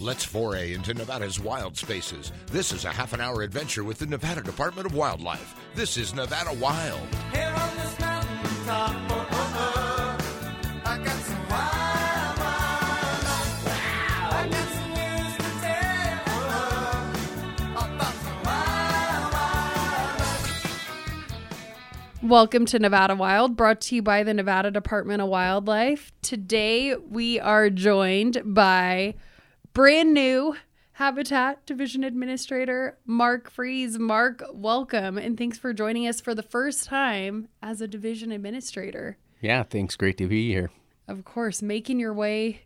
Let's foray into Nevada's wild spaces. This is a half-an-hour adventure with the Nevada Department of Wildlife. This is Nevada Wild. Here on this mountain top, I got some wild wildlife. Wow. I got some news to tell about some wild wildlife. Welcome to Nevada Wild, brought to you by the Nevada Department of Wildlife. Today we are joined by brand new Habitat Division Administrator, Mark Freese. Mark, welcome, and thanks for joining us for the first time as a Division Administrator. Yeah, thanks. Great to be here. Of course, making your way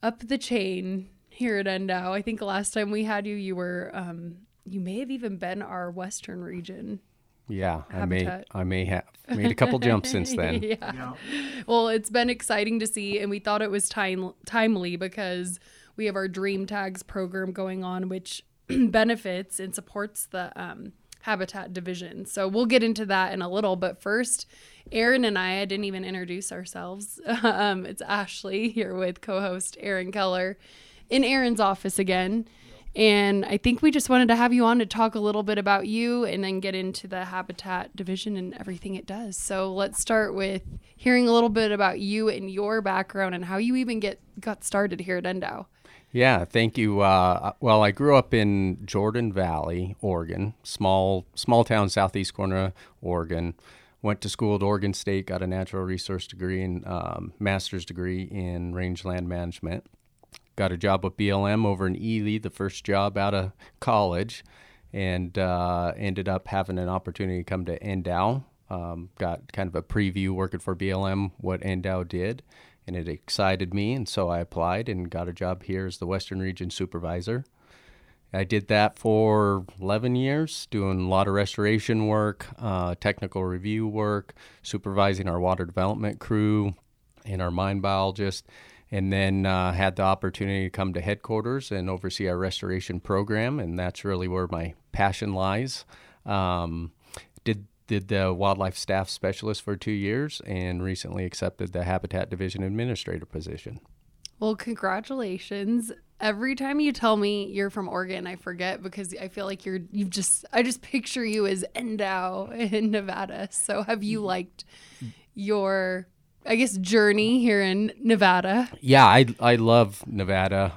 up the chain here at NDOW. I think last time we had you, you were, you may have even been our Western region. Yeah, Habitat. I may have made a couple jumps since then. Yeah. Well, it's been exciting to see, and we thought it was timely because we have our Dream Tags program going on, which benefits and supports the Habitat Division. So we'll get into that in a little. But first, Aaron and I didn't even introduce ourselves. It's Ashley here with co-host Aaron Keller in Aaron's office again. And I think we just wanted to have you on to talk a little bit about you and then get into the Habitat Division and everything it does. So let's start with hearing a little bit about you and your background and how you even got started here at NDOW. Yeah, thank you. Well, I grew up in Jordan Valley, Oregon, small town, southeast corner of Oregon. Went to school at Oregon State, got a natural resource degree and master's degree in rangeland management. Got a job with BLM over in Ely, the first job out of college, and ended up having an opportunity to come to NDOW. Got kind of a preview working for BLM, what NDOW did, and it excited me, and so I applied and got a job here as the Western Region Supervisor. I did that for 11 years, doing a lot of restoration work, technical review work, supervising our water development crew and our mine biologist. And then had the opportunity to come to headquarters and oversee our restoration program, and that's really where my passion lies. Did the wildlife staff specialist for 2 years and recently accepted the Habitat Division Administrator position. Well, congratulations. Every time you tell me you're from Oregon, I forget because I feel like I just picture you as NDOW in Nevada. So have you liked your, I guess, journey here in Nevada? Yeah, I love Nevada.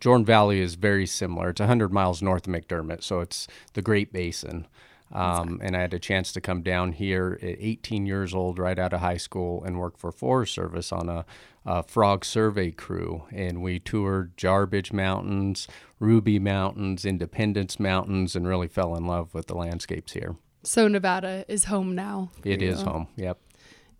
Jordan Valley is very similar. It's 100 miles north of McDermott, so it's the Great Basin. Exactly. And I had a chance to come down here at 18 years old, right out of high school, and work for Forest Service on a frog survey crew. And we toured Jarbidge Mountains, Ruby Mountains, Independence Mountains, and really fell in love with the landscapes here. So Nevada is home now. It is home, yep.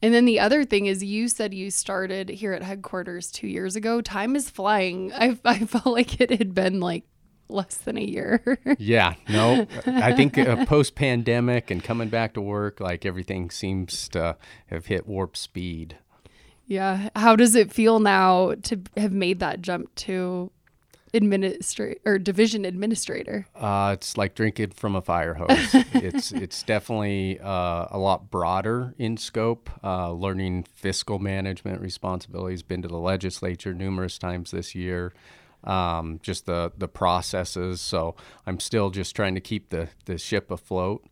And then the other thing is you said you started here at headquarters 2 years ago. Time is flying. I felt like it had been like less than a year. Yeah, no, I think post-pandemic and coming back to work, like everything seems to have hit warp speed. Yeah. How does it feel now to have made that jump to division administrator? It's like drinking from a fire hose. It's definitely a lot broader in scope. Learning fiscal management responsibilities. Been to the legislature numerous times this year. Just the processes. So I'm still just trying to keep the ship afloat.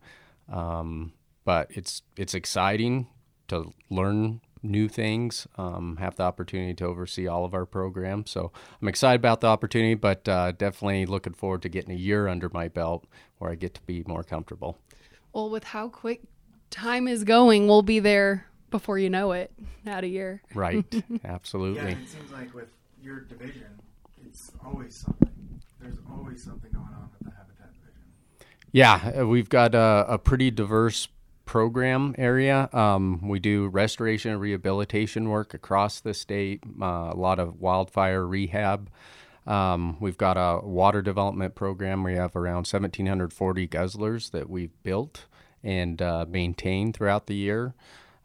But it's exciting to learn new things, have the opportunity to oversee all of our programs. So I'm excited about the opportunity, but definitely looking forward to getting a year under my belt where I get to be more comfortable. Well, with how quick time is going, we'll be there before you know it, at a year. Right, absolutely. Yeah, it seems like with your division, it's always something. There's always something going on with the Habitat Division. Yeah, we've got a pretty diverse program area. We do restoration and rehabilitation work across the state, a lot of wildfire rehab. We've got a water development program. We have around 1,740 guzzlers that we've built and maintained throughout the year.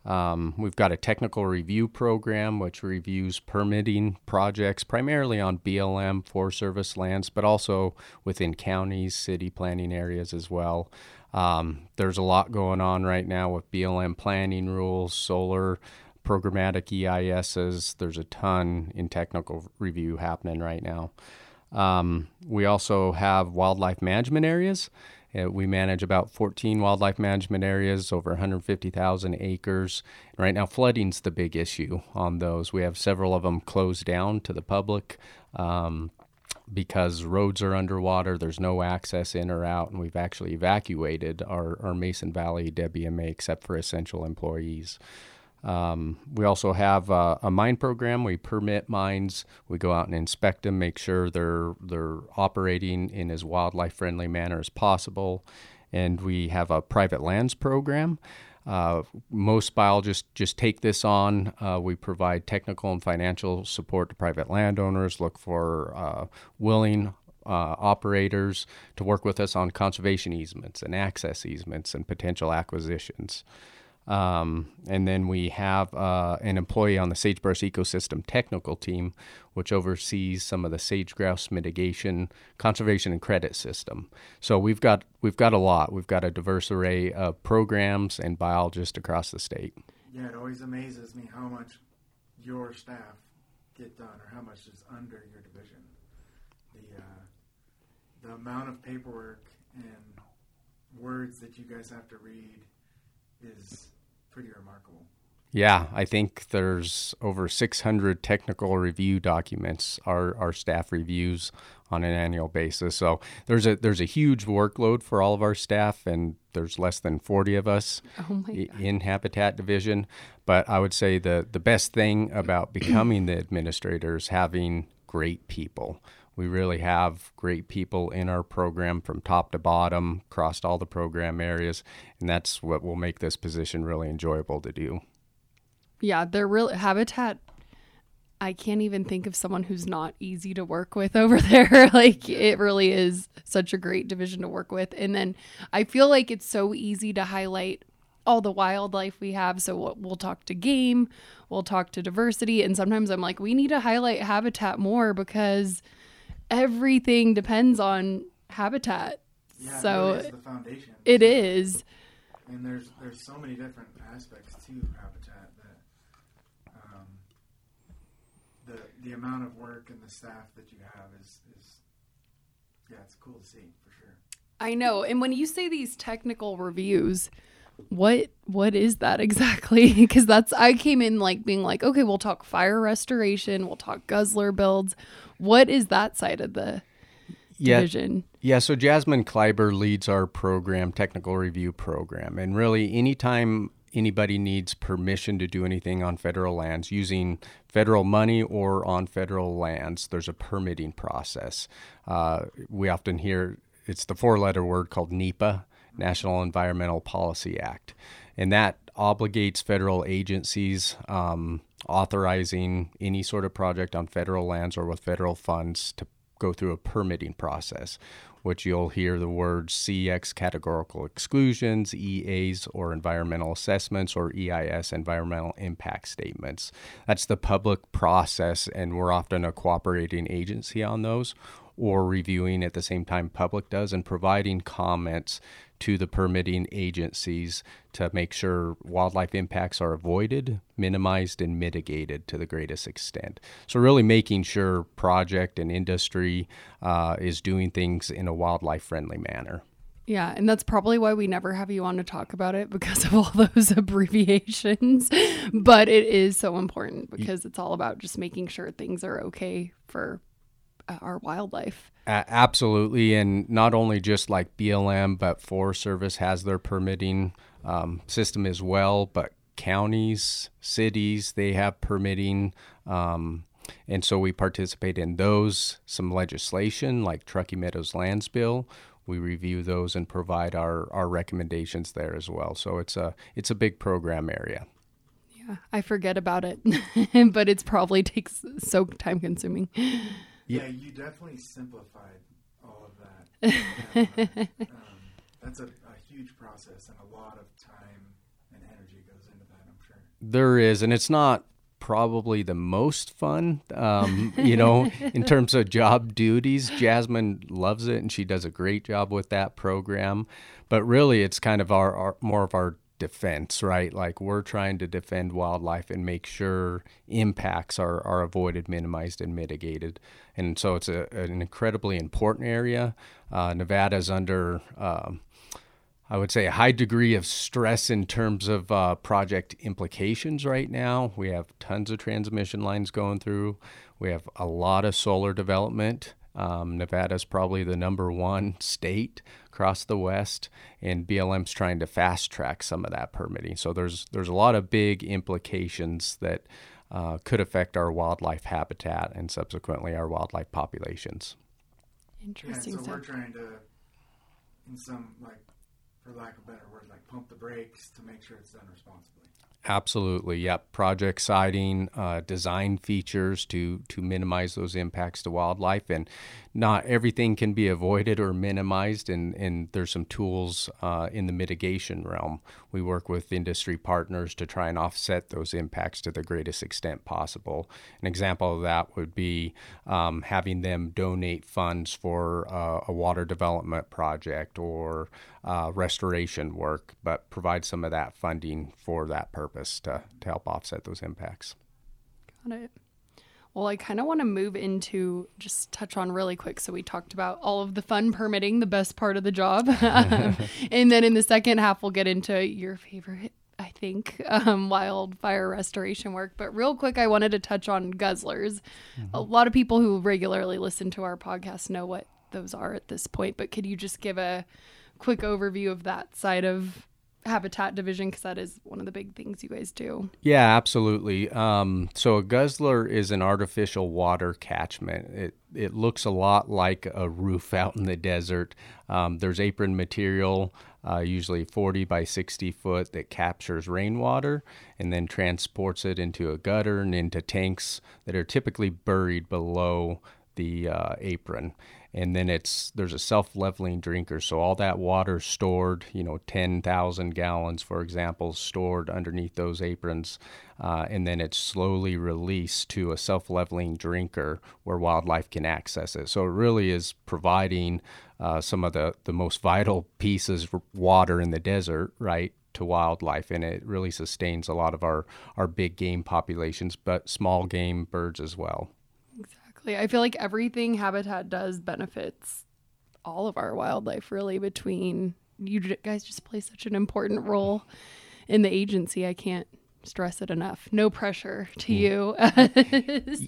We've got a technical review program, which reviews permitting projects primarily on BLM, Forest Service lands, but also within counties, city planning areas as well. There's a lot going on right now with BLM planning rules, solar programmatic EISs. There's a ton in technical review happening right now. We also have wildlife management areas. We manage about 14 wildlife management areas, over 150,000 acres. And right now, flooding's the big issue on those. We have several of them closed down to the public because roads are underwater, there's no access in or out, and we've actually evacuated our Mason Valley WMA except for essential employees. We also have a mine program. We permit mines. We go out and inspect them, make sure they're operating in as wildlife-friendly manner as possible. And we have a private lands program. Most biologists just take this on. We provide technical and financial support to private landowners, look for willing operators to work with us on conservation easements and access easements and potential acquisitions. And then we have an employee on the sagebrush ecosystem technical team, which oversees some of the sage grouse mitigation, conservation, and credit system. So we've got a lot. We've got a diverse array of programs and biologists across the state. Yeah, it always amazes me how much your staff get done, or how much is under your division. The amount of paperwork and words that you guys have to read is pretty remarkable. Yeah, I think there's over 600 technical review documents our staff reviews on an annual basis. So there's a huge workload for all of our staff, and there's less than 40 of us in Habitat Division. But I would say the best thing about becoming the administrator is having great people. We really have great people in our program from top to bottom, across all the program areas, and that's what will make this position really enjoyable to do. Yeah, they're real Habitat. I can't even think of someone who's not easy to work with over there. Like, it really is such a great division to work with. And then I feel like it's so easy to highlight all the wildlife we have. So we'll talk to game, we'll talk to diversity. And sometimes I'm like, we need to highlight Habitat more because everything depends on Habitat. Yeah, so it really is the foundation. It is. And there's so many different aspects to Habitat that the amount of work and the staff that you have is yeah, it's cool to see for sure. I know. And when you say these technical reviews, what is that exactly? Because that's, I came in like being like, okay, we'll talk fire restoration, we'll talk guzzler builds. What is that side of the division? Yeah, so Jasmine Kleiber leads our program, technical review program. And really, anytime anybody needs permission to do anything on federal lands using federal money or on federal lands, there's a permitting process. We often hear it's the four-letter word called NEPA, National Environmental Policy Act. And that obligates federal agencies authorizing any sort of project on federal lands or with federal funds to go through a permitting process, which you'll hear the words CX, categorical exclusions, EAs, or environmental assessments, or EIS, environmental impact statements. That's the public process, and we're often a cooperating agency on those, or reviewing at the same time public does, and providing comments to the permitting agencies to make sure wildlife impacts are avoided, minimized, and mitigated to the greatest extent. So really making sure project and industry is doing things in a wildlife-friendly manner. Yeah, and that's probably why we never have you on to talk about it, because of all those abbreviations. But it is so important, because it's all about just making sure things are okay for our wildlife. Absolutely. And not only just like BLM, but Forest Service has their permitting system as well, but counties, cities, they have permitting. And so we participate in those, some legislation like Truckee Meadows Lands Bill. We review those and provide our recommendations there as well. So it's a big program area. Yeah, I forget about it, but it's probably takes so time consuming. Yeah, you definitely simplified all of that. That's a huge process, and a lot of time and energy goes into that, I'm sure. There is, and it's not probably the most fun, in terms of job duties. Jasmine loves it, and she does a great job with that program. But really, it's kind of our more of our defense, right? Like, we're trying to defend wildlife and make sure impacts are avoided, minimized, and mitigated. And so it's an incredibly important area. Nevada's under, I would say, a high degree of stress in terms of project implications right now. We have tons of transmission lines going through. We have a lot of solar development. Nevada's probably the number one state across the West, and BLM's trying to fast track some of that permitting. So there's a lot of big implications that could affect our wildlife habitat and subsequently our wildlife populations. Interesting. Yeah, so we're trying to, in some, like, for lack of a better word, like pump the brakes to make sure it's done responsibly. Absolutely, yep. Project siting, design features to minimize those impacts to wildlife, and not everything can be avoided or minimized, and there's some tools in the mitigation realm. We work with industry partners to try and offset those impacts to the greatest extent possible. An example of that would be having them donate funds for a water development project or restoration work, but provide some of that funding for that purpose to help offset those impacts. Got it. Well, I kind of want to move into, just touch on really quick. So we talked about all of the fun permitting, the best part of the job. And then in the second half, we'll get into your favorite, I think, wildfire restoration work. But real quick, I wanted to touch on guzzlers. Mm-hmm. A lot of people who regularly listen to our podcast know what those are at this point, but could you just give a quick overview of that side of Habitat Division, because that is one of the big things you guys do? Yeah, absolutely. So a guzzler is an artificial water catchment. It looks a lot like a roof out in the desert. There's apron material, usually 40 by 60 foot, that captures rainwater and then transports it into a gutter and into tanks that are typically buried below the apron. And then there's a self-leveling drinker, so all that water stored, 10,000 gallons, for example, stored underneath those aprons, and then it's slowly released to a self-leveling drinker where wildlife can access it. So it really is providing some of the most vital pieces of water in the desert, right, to wildlife, and it really sustains a lot of our big game populations, but small game birds as well. I feel like everything Habitat does benefits all of our wildlife, really, between you guys just play such an important role in the agency. I can't stress it enough. No pressure to you as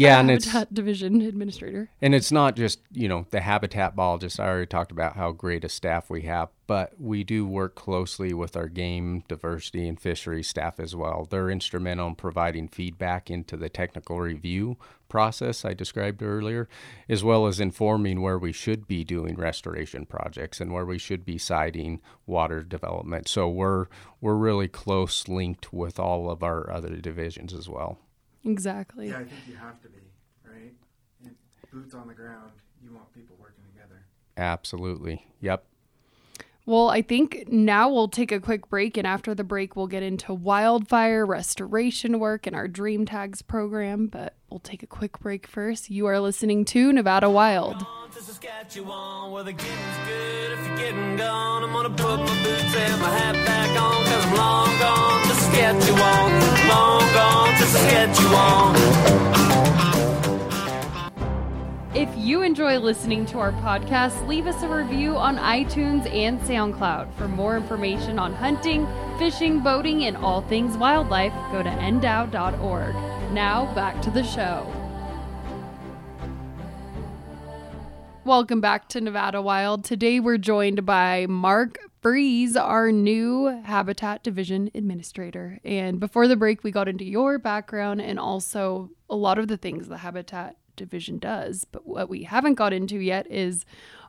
Habitat Division Administrator. And it's not just, the Habitat biologists. I already talked about how great a staff we have, but we do work closely with our game, diversity, and fishery staff as well. They're instrumental in providing feedback into the technical review process I described earlier, as well as informing where we should be doing restoration projects and where we should be siting water development. So we're really close linked with all of our other divisions as well. Exactly. Yeah, I think you have to be, right? And boots on the ground, you want people working together. Absolutely. Yep. Well, I think now we'll take a quick break, and after the break, we'll get into wildfire restoration work and our Dream Tags program, but we'll take a quick break first. You are listening to Nevada Wild. If you enjoy listening to our podcast, leave us a review on iTunes and SoundCloud. For more information on hunting, fishing, boating, and all things wildlife, go to NDOW.org. Now, back to the show. Welcome back to Nevada Wild. Today, we're joined by Mark Freese, our new Habitat Division Administrator. And before the break, we got into your background and also a lot of the things the Habitat Division does, but what we haven't got into yet is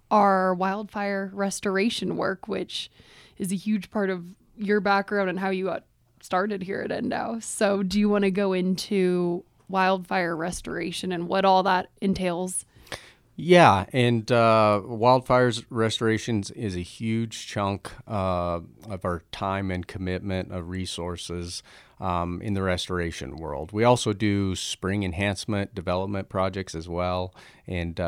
our wildfire restoration work, which is a huge part of your background and how you got started here at NDOW. So do you want to go into wildfire restoration and what all that entails? Yeah, and wildfires restorations is a huge chunk of our time and commitment of resources in the restoration world. We also do spring enhancement development projects as well, and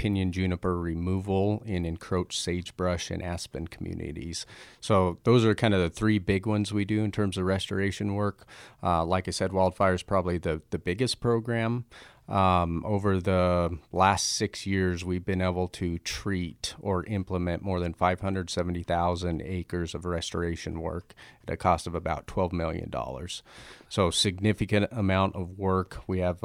pinyon juniper removal in encroached sagebrush and aspen communities. So those are kind of the three big ones we do in terms of restoration work. Like I said, wildfire is probably the biggest program. Over the last 6 years, we've been able to treat or implement more than 570,000 acres of restoration work at a cost of about $12 million. So significant amount of work. We have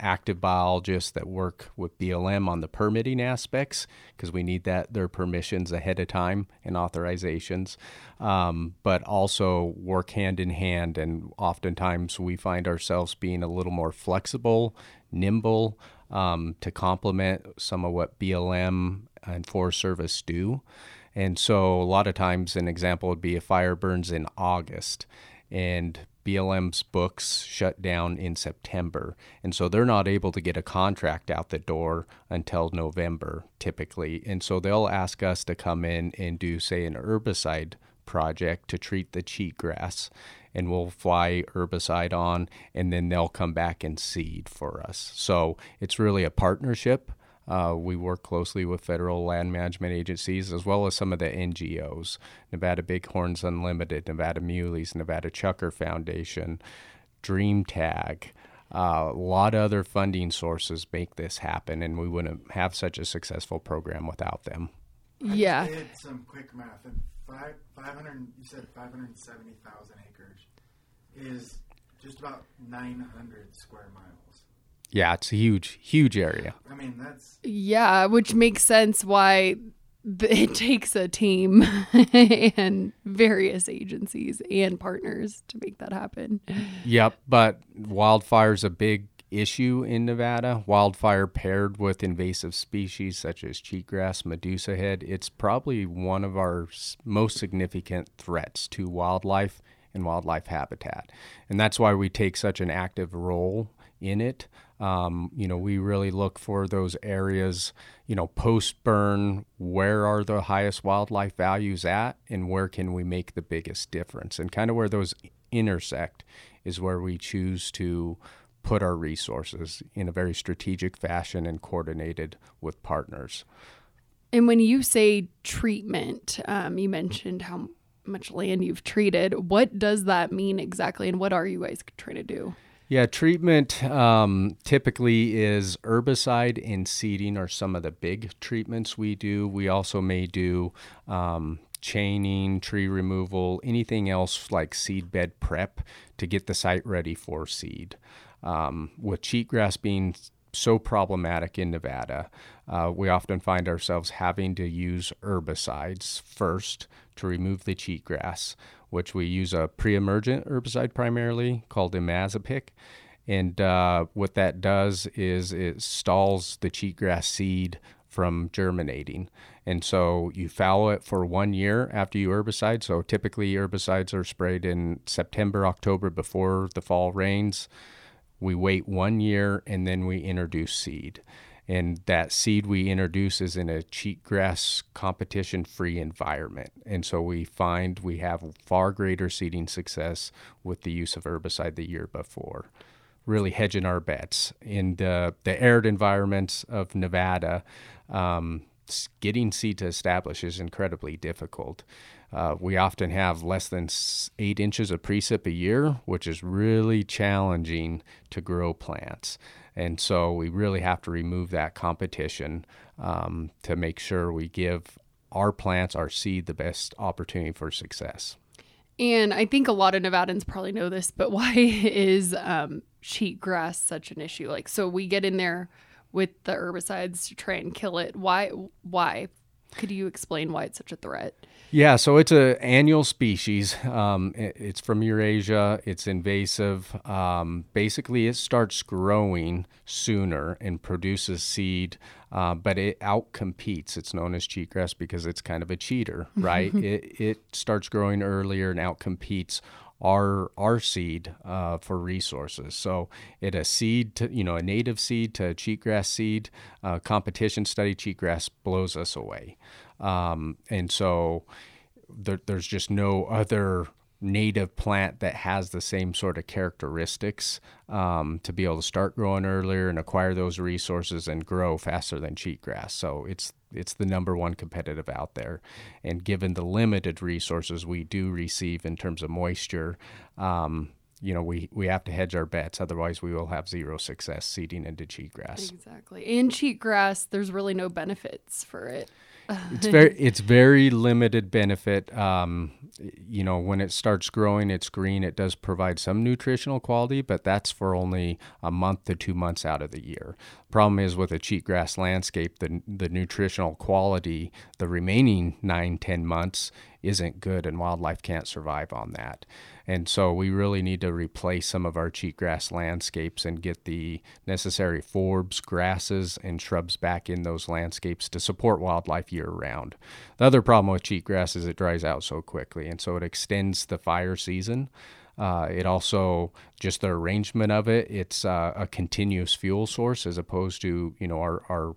active biologists that work with BLM on the permitting aspects because we need that, their permissions ahead of time and authorizations, but also work hand in hand. And oftentimes we find ourselves being a little more flexible, nimble, to complement some of what BLM and Forest Service do. And so a lot of times an example would be a fire burns in August and BLM's books shut down in September. And so they're not able to get a contract out the door until November typically. And so they'll ask us to come in and do, say, an herbicide project to treat the cheatgrass, and we'll fly herbicide on, and then they'll come back and seed for us. So it's really a partnership. We work closely with federal land management agencies as well as some of the NGOs, Nevada Bighorns Unlimited, Nevada Muleys, Nevada Chukar Foundation, Dream Tag. A lot of other funding sources make this happen, and we wouldn't have such a successful program without them. Yeah. I did some quick math. 570,000 acres is just about 900 square miles. Yeah, it's a huge, huge area. I mean, that's... Yeah, which makes sense why it takes a team and various agencies and partners to make that happen. Yep, but wildfire's a big issue in Nevada. Wildfire paired with invasive species such as cheatgrass, medusa head, it's probably one of our most significant threats to wildlife and wildlife habitat. And that's why we take such an active role in it. You know, we really look for those areas, you know, post-burn, where are the highest wildlife values at and where can we make the biggest difference? And kind of where those intersect is where we choose to put our resources in a very strategic fashion and coordinated with partners. And when you say treatment, you mentioned how much land you've treated. What does that mean exactly? And what are you guys trying to do? Yeah, treatment typically is herbicide and seeding are some of the big treatments we do. We also may do chaining, tree removal, anything else like seed bed prep to get the site ready for seed. With cheatgrass being so problematic in Nevada, we often find ourselves having to use herbicides first to remove the cheatgrass, which we use a pre-emergent herbicide primarily called imazapic. And what that does is it stalls the cheatgrass seed from germinating. And so you fallow it for 1 year after you herbicide. So typically herbicides are sprayed in September, October before the fall rains. We wait 1 year and then we introduce seed. And that seed we introduce is in a cheatgrass competition-free environment. And so we find we have far greater seeding success with the use of herbicide the year before. Really hedging our bets. In the arid environments of Nevada, getting seed to establish is incredibly difficult. We often have less than 8 inches of precip a year, which is really challenging to grow plants. And so we really have to remove that competition to make sure we give our plants, our seed, the best opportunity for success. And I think a lot of Nevadans probably know this, but why is cheatgrass such an issue? Like, so we get in there with the herbicides to try and kill it. Why? Could you explain why it's such a threat? Yeah, so it's an annual species. It's from Eurasia. It's invasive. Basically, it starts growing sooner and produces seed, but it outcompetes. It's known as cheatgrass because it's kind of a cheater, right? It starts growing earlier and outcompetes our seed for resources. So it a seed to, you know, a native seed to a cheatgrass seed competition study, cheatgrass blows us away. And so there's just no other native plant that has the same sort of characteristics, to be able to start growing earlier and acquire those resources and grow faster than cheatgrass. So it's the number one competitive out there. And given the limited resources we do receive in terms of moisture, you know, we have to hedge our bets. Otherwise, we will have zero success seeding into cheatgrass. Exactly. And cheatgrass, there's really no benefits for it. It's very limited benefit. You know, when it starts growing, it's green. It does provide some nutritional quality, but that's for only a month to 2 months out of the year. Problem is with a cheatgrass landscape, the nutritional quality, the remaining 9-10 months isn't good, and wildlife can't survive on that. And so we really need to replace some of our cheatgrass landscapes and get the necessary forbs, grasses, and shrubs back in those landscapes to support wildlife year-round. The other problem with cheatgrass is it dries out so quickly, and so it extends the fire season. It also, just the arrangement of it, it's a continuous fuel source as opposed to, you know, our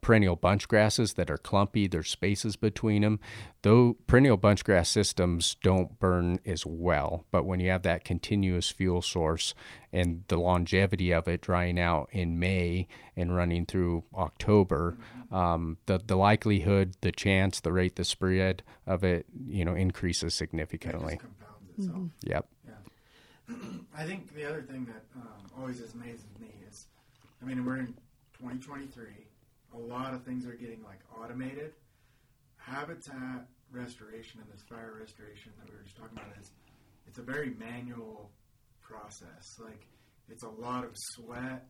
perennial bunch grasses that are clumpy. There's spaces between them. Though perennial bunch grass systems don't burn as well, but when you have that continuous fuel source and the longevity of it drying out in May and running through October, the likelihood, the chance, the rate, the spread of it, you know, increases significantly. It just compounds itself. Mm-hmm. Yep. I think the other thing that always amazes me is, I mean, we're in 2023. A lot of things are getting, like, automated. Habitat restoration and this fire restoration that we were just talking about is, it's a very manual process. Like, it's a lot of sweat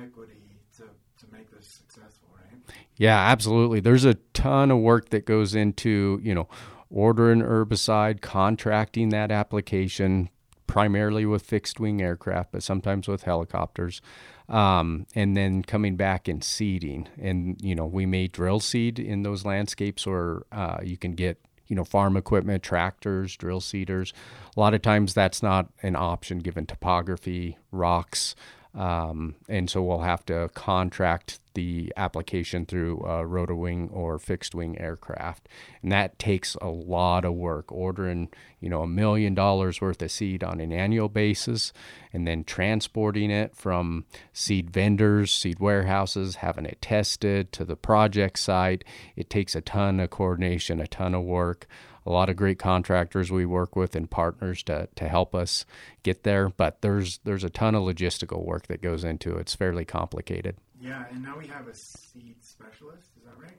equity to make this successful, right? Yeah, absolutely. There's a ton of work that goes into, you know, ordering herbicide, contracting that application, primarily with fixed-wing aircraft, but sometimes with helicopters, and then coming back and seeding. And, you know, we may drill seed in those landscapes, or you can get, you know, farm equipment, tractors, drill seeders. A lot of times that's not an option given topography, rocks, and so we'll have to contract the application through rotowing or fixed-wing aircraft, and that takes a lot of work. Ordering, you know, $1 million worth of seed on an annual basis, and then transporting it from seed vendors, seed warehouses, having it tested to the project site. It takes a ton of coordination, a ton of work. A lot of great contractors we work with and partners to help us get there, but there's a ton of logistical work that goes into it. It's fairly complicated. Yeah, and now we have a seed specialist, is that right?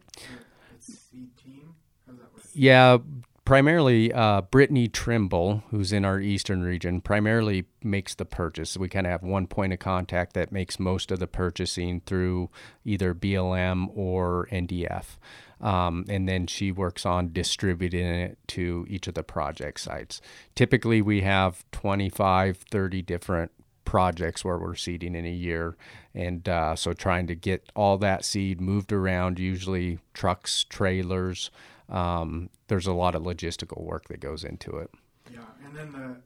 It's a seed team? How does that work? Yeah, primarily Brittany Trimble, who's in our eastern region, primarily makes the purchase. We kind of have one point of contact that makes most of the purchasing through either BLM or NDF. And then she works on distributing it to each of the project sites. Typically, we have 25, 30 different projects where we're seeding in a year. And so trying to get all that seed moved around, usually trucks, trailers. There's a lot of logistical work that goes into it. Yeah. And then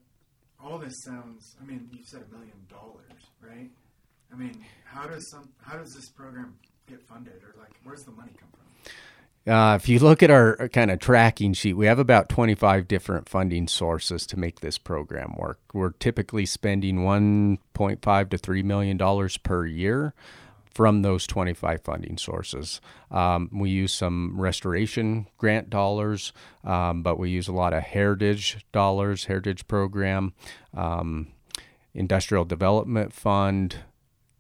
all this sounds, I mean, you said $1 million, right? I mean, how does this program get funded, or like, where's the money come from? If you look at our kind of tracking sheet, we have about 25 different funding sources to make this program work. We're typically spending $1.5 to $3 million per year from those 25 funding sources. We use some restoration grant dollars, but we use a lot of heritage dollars, heritage program, industrial development fund,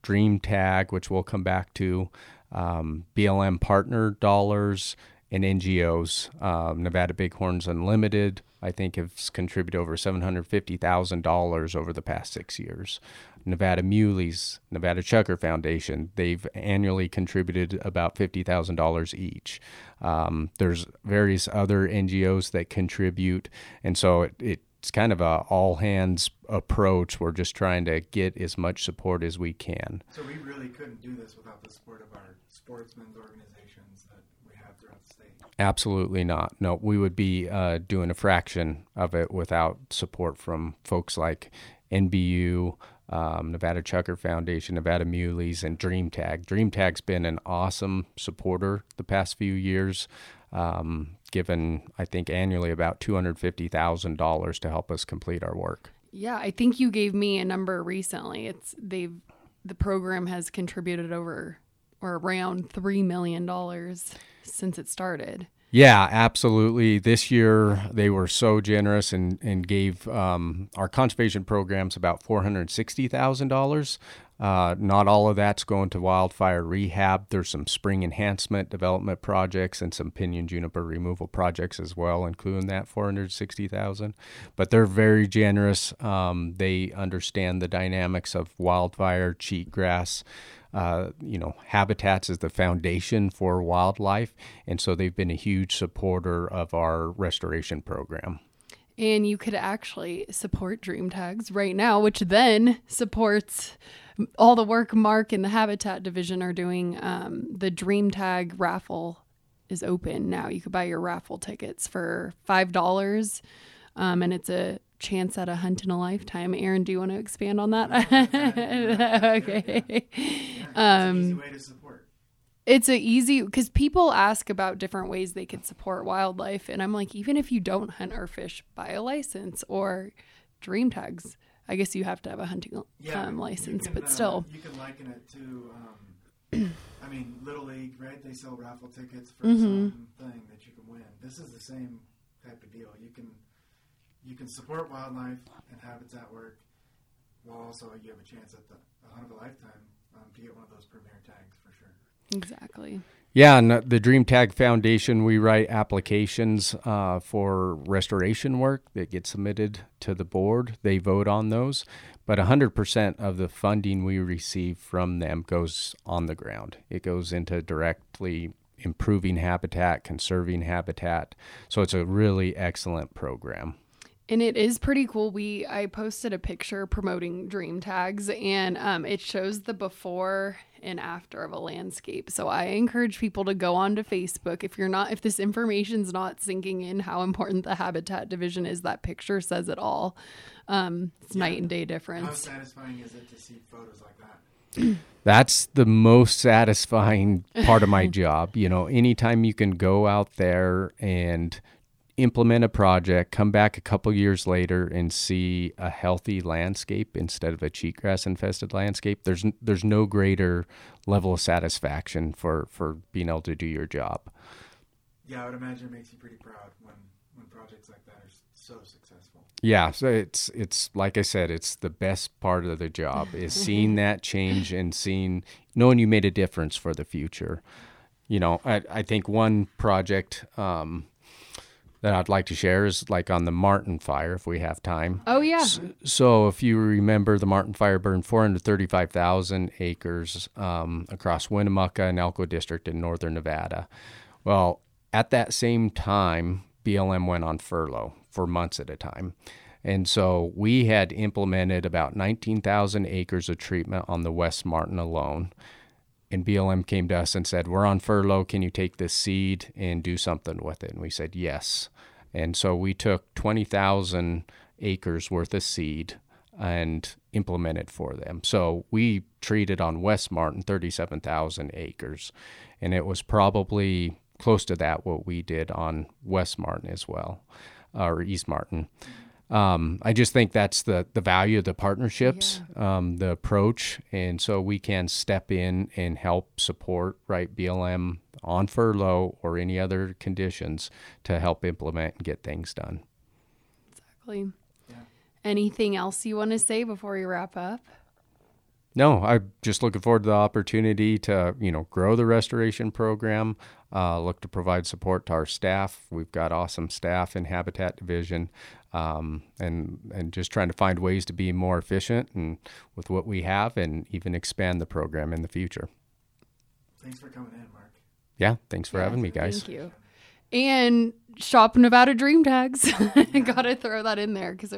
Dream Tag, which we'll come back to, BLM partner dollars, and NGOs. Nevada Bighorns Unlimited, I think, have contributed over $750,000 over the past 6 years. Nevada Muleys, Nevada Chukar Foundation, they've annually contributed about $50,000 each. There's various other NGOs that contribute, and so it's kind of a all-hands approach. We're just trying to get as much support as we can. So we really couldn't do this without the support of our sportsmen's organizations that we have throughout the state? Absolutely not. No, we would be doing a fraction of it without support from folks like NBU, Nevada Chukar Foundation, Nevada Muleys, and Dream Tag. Dream Tag's been an awesome supporter the past few years. given, I think, annually about $250,000 to help us complete our work. Yeah, I think you gave me a number recently. The program has contributed over or around $3 million since it started. Yeah, absolutely. This year, they were so generous and gave our conservation programs about $460,000. Not all of that's going to wildfire rehab. There's some spring enhancement development projects and some pinyon juniper removal projects as well, including that $460,000. But they're very generous. They understand the dynamics of wildfire, cheatgrass. Habitats is the foundation for wildlife, and so they've been a huge supporter of our restoration program. And you could actually support Dream Tags right now, which then supports all the work Mark and the Habitat Division are doing. The Dream Tag raffle is open now. You could buy your raffle tickets for $5, and it's a chance at a hunt in a lifetime. Aaron, do you want to expand on that? Okay. It's an easy way to support. It's an easy, because people ask about different ways they could support wildlife, and I'm like, even if you don't hunt or fish, buy a license or Dream Tags. I guess you have to have a hunting license, but still. You can liken it to, Little League, right? They sell raffle tickets for some thing that you can win. This is the same type of deal. You can support wildlife and habitat work, while also you have a chance at the hunt of a lifetime to get one of those premier tags for sure. Exactly. Yeah, and the Dream Tag Foundation, we write applications for restoration work that get submitted to the board. They vote on those, but 100% of the funding we receive from them goes on the ground. It goes into directly improving habitat, conserving habitat. So it's a really excellent program. And it is pretty cool. I posted a picture promoting Dream Tags, and it shows the before and after of a landscape. So I encourage people to go onto Facebook. If this information's not sinking in, how important the Habitat Division is, that picture says it all. It's night and day difference. How satisfying is it to see photos like that? That's the most satisfying part of my job. Anytime you can go out there and implement a project, come back a couple years later and see a healthy landscape instead of a cheatgrass infested landscape, there's no greater level of satisfaction for being able to do your job. Yeah, I would imagine it makes you pretty proud when projects like that are so successful. Yeah, so it's like I said, it's the best part of the job is seeing that change and knowing you made a difference for the future. I think one project that I'd like to share is like on the Martin Fire, if we have time. Oh, yeah. So if you remember, the Martin Fire burned 435,000 acres across Winnemucca and Elko District in northern Nevada. Well, at that same time, BLM went on furlough for months at a time. And so we had implemented about 19,000 acres of treatment on the West Martin alone. And BLM came to us and said, "We're on furlough. Can you take this seed and do something with it?" And we said, yes. And so we took 20,000 acres worth of seed and implemented for them. So we treated on West Martin 37,000 acres. And it was probably close to that what we did on West Martin as well, or East Martin. I just think that's the value of the partnerships, the approach. And so we can step in and help support, right, BLM on furlough or any other conditions to help implement and get things done. Exactly. Yeah. Anything else you want to say before we wrap up? No, I'm just looking forward to the opportunity to, grow the restoration program, look to provide support to our staff. We've got awesome staff in Habitat Division, and just trying to find ways to be more efficient and with what we have and even expand the program in the future. Thanks for coming in, Mark. Yeah, thanks for having me, guys. Thank you. And shop Nevada Dream Tags. Got to throw that in there because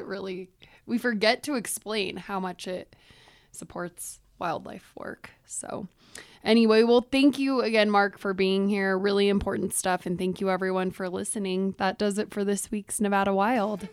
we forget to explain how much it supports wildlife work. So anyway, well, thank you again, Mark, for being here. Really important stuff. And thank you everyone for listening. That does it for this week's Nevada Wild.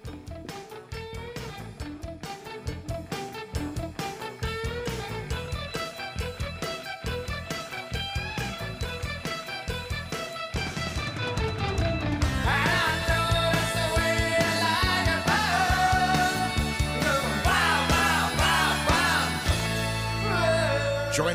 Join